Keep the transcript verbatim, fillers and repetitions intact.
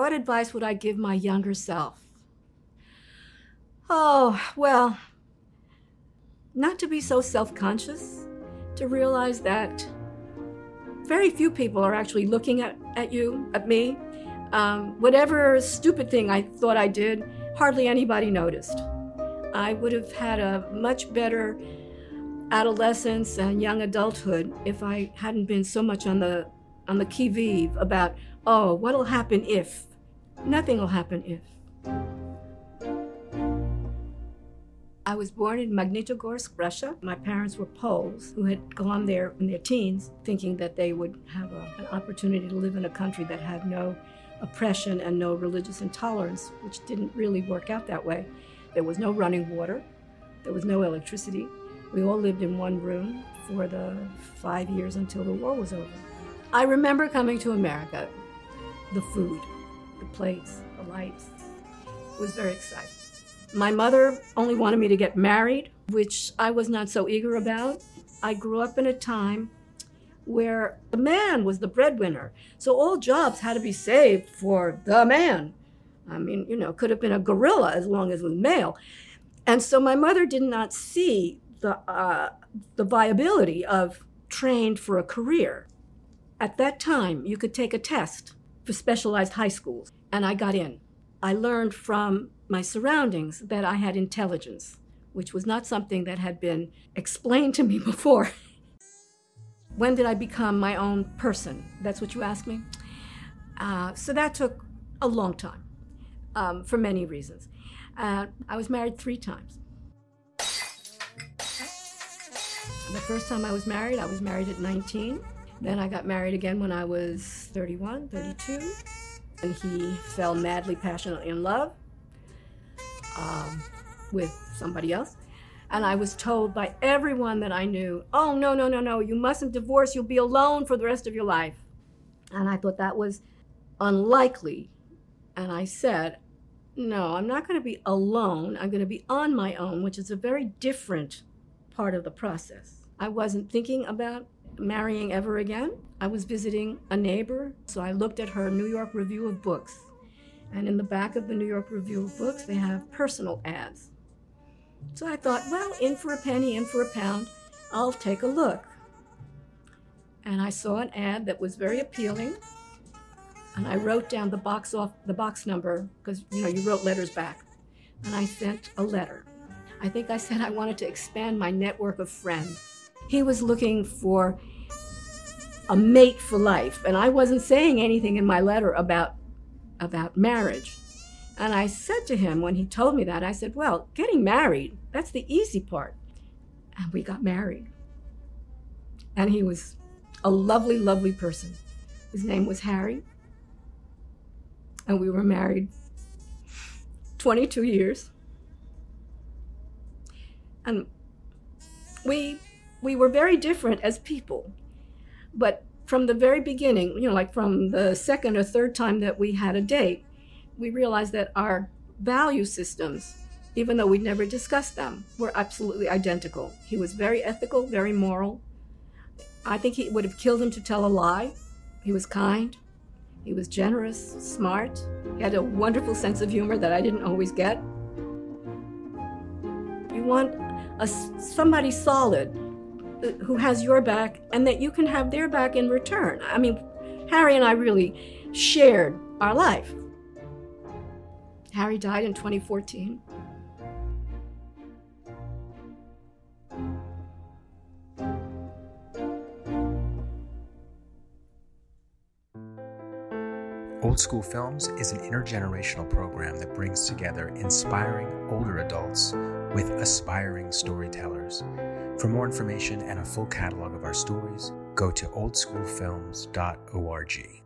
What advice would I give my younger self? Oh, well, not to be so self-conscious, to realize that very few people are actually looking at, at you, at me. Um, whatever stupid thing I thought I did, hardly anybody noticed. I would have had a much better adolescence and young adulthood if I hadn't been so much on the on the qui vive about, oh, what'll happen if? Nothing will happen if. I was born in Magnitogorsk, Russia. My parents were Poles who had gone there in their teens thinking that they would have a, an opportunity to live in a country that had no oppression and no religious intolerance, which didn't really work out that way. There was no running water. There was no electricity. We all lived in one room for the five years until the war was over. I remember coming to America. The food, the place, the lights. It was very exciting. My mother only wanted me to get married, which I was not so eager about. I grew up in a time where the man was the breadwinner. So all jobs had to be saved for the man. I mean, you know, could have been a gorilla as long as it was male. And so my mother did not see the uh, the viability of trained for a career. At that time, you could take a test for specialized high schools, and I got in. I learned from my surroundings that I had intelligence, which was not something that had been explained to me before. When did I become my own person? That's what you asked me? Uh, so that took a long time, um, for many reasons. Uh, I was married three times. The first time I was married, I was married at nineteen. Then I got married again when I was thirty-one, thirty-two. And he fell madly, passionately in love um, with somebody else. And I was told by everyone that I knew, oh, no, no, no, no, you mustn't divorce. You'll be alone for the rest of your life. And I thought that was unlikely. And I said, no, I'm not going to be alone. I'm going to be on my own, which is a very different part of the process. I wasn't thinking about marrying ever again. I was visiting a neighbor, so I looked at her New York Review of Books. And in the back of the New York Review of Books, they have personal ads. So I thought, well, in for a penny, in for a pound, I'll take a look. And I saw an ad that was very appealing, and I wrote down the box off the box number, because you know you wrote letters back. And I sent a letter. I think I said I wanted to expand my network of friends. He was looking for a mate for life, and I wasn't saying anything in my letter about, about marriage. And I said to him, when he told me that, I said, well, getting married, that's the easy part. And we got married. And he was a lovely, lovely person. His name was Harry. And we were married twenty-two years. And we we were very different as people, but from the very beginning, you know, like from the second or third time that we had a date, we realized that our value systems, even though we'd never discussed them, were absolutely identical. He was very ethical, very moral. I think it would have killed him to tell a lie. He was kind. He was generous, smart. He had a wonderful sense of humor that I didn't always get. You want a, somebody solid who has your back and that you can have their back in return. I mean, Harry and I really shared our life. Harry died in twenty fourteen. Old School Films is an intergenerational program that brings together inspiring older adults with aspiring storytellers. For more information and a full catalog of our stories, go to old school films dot org.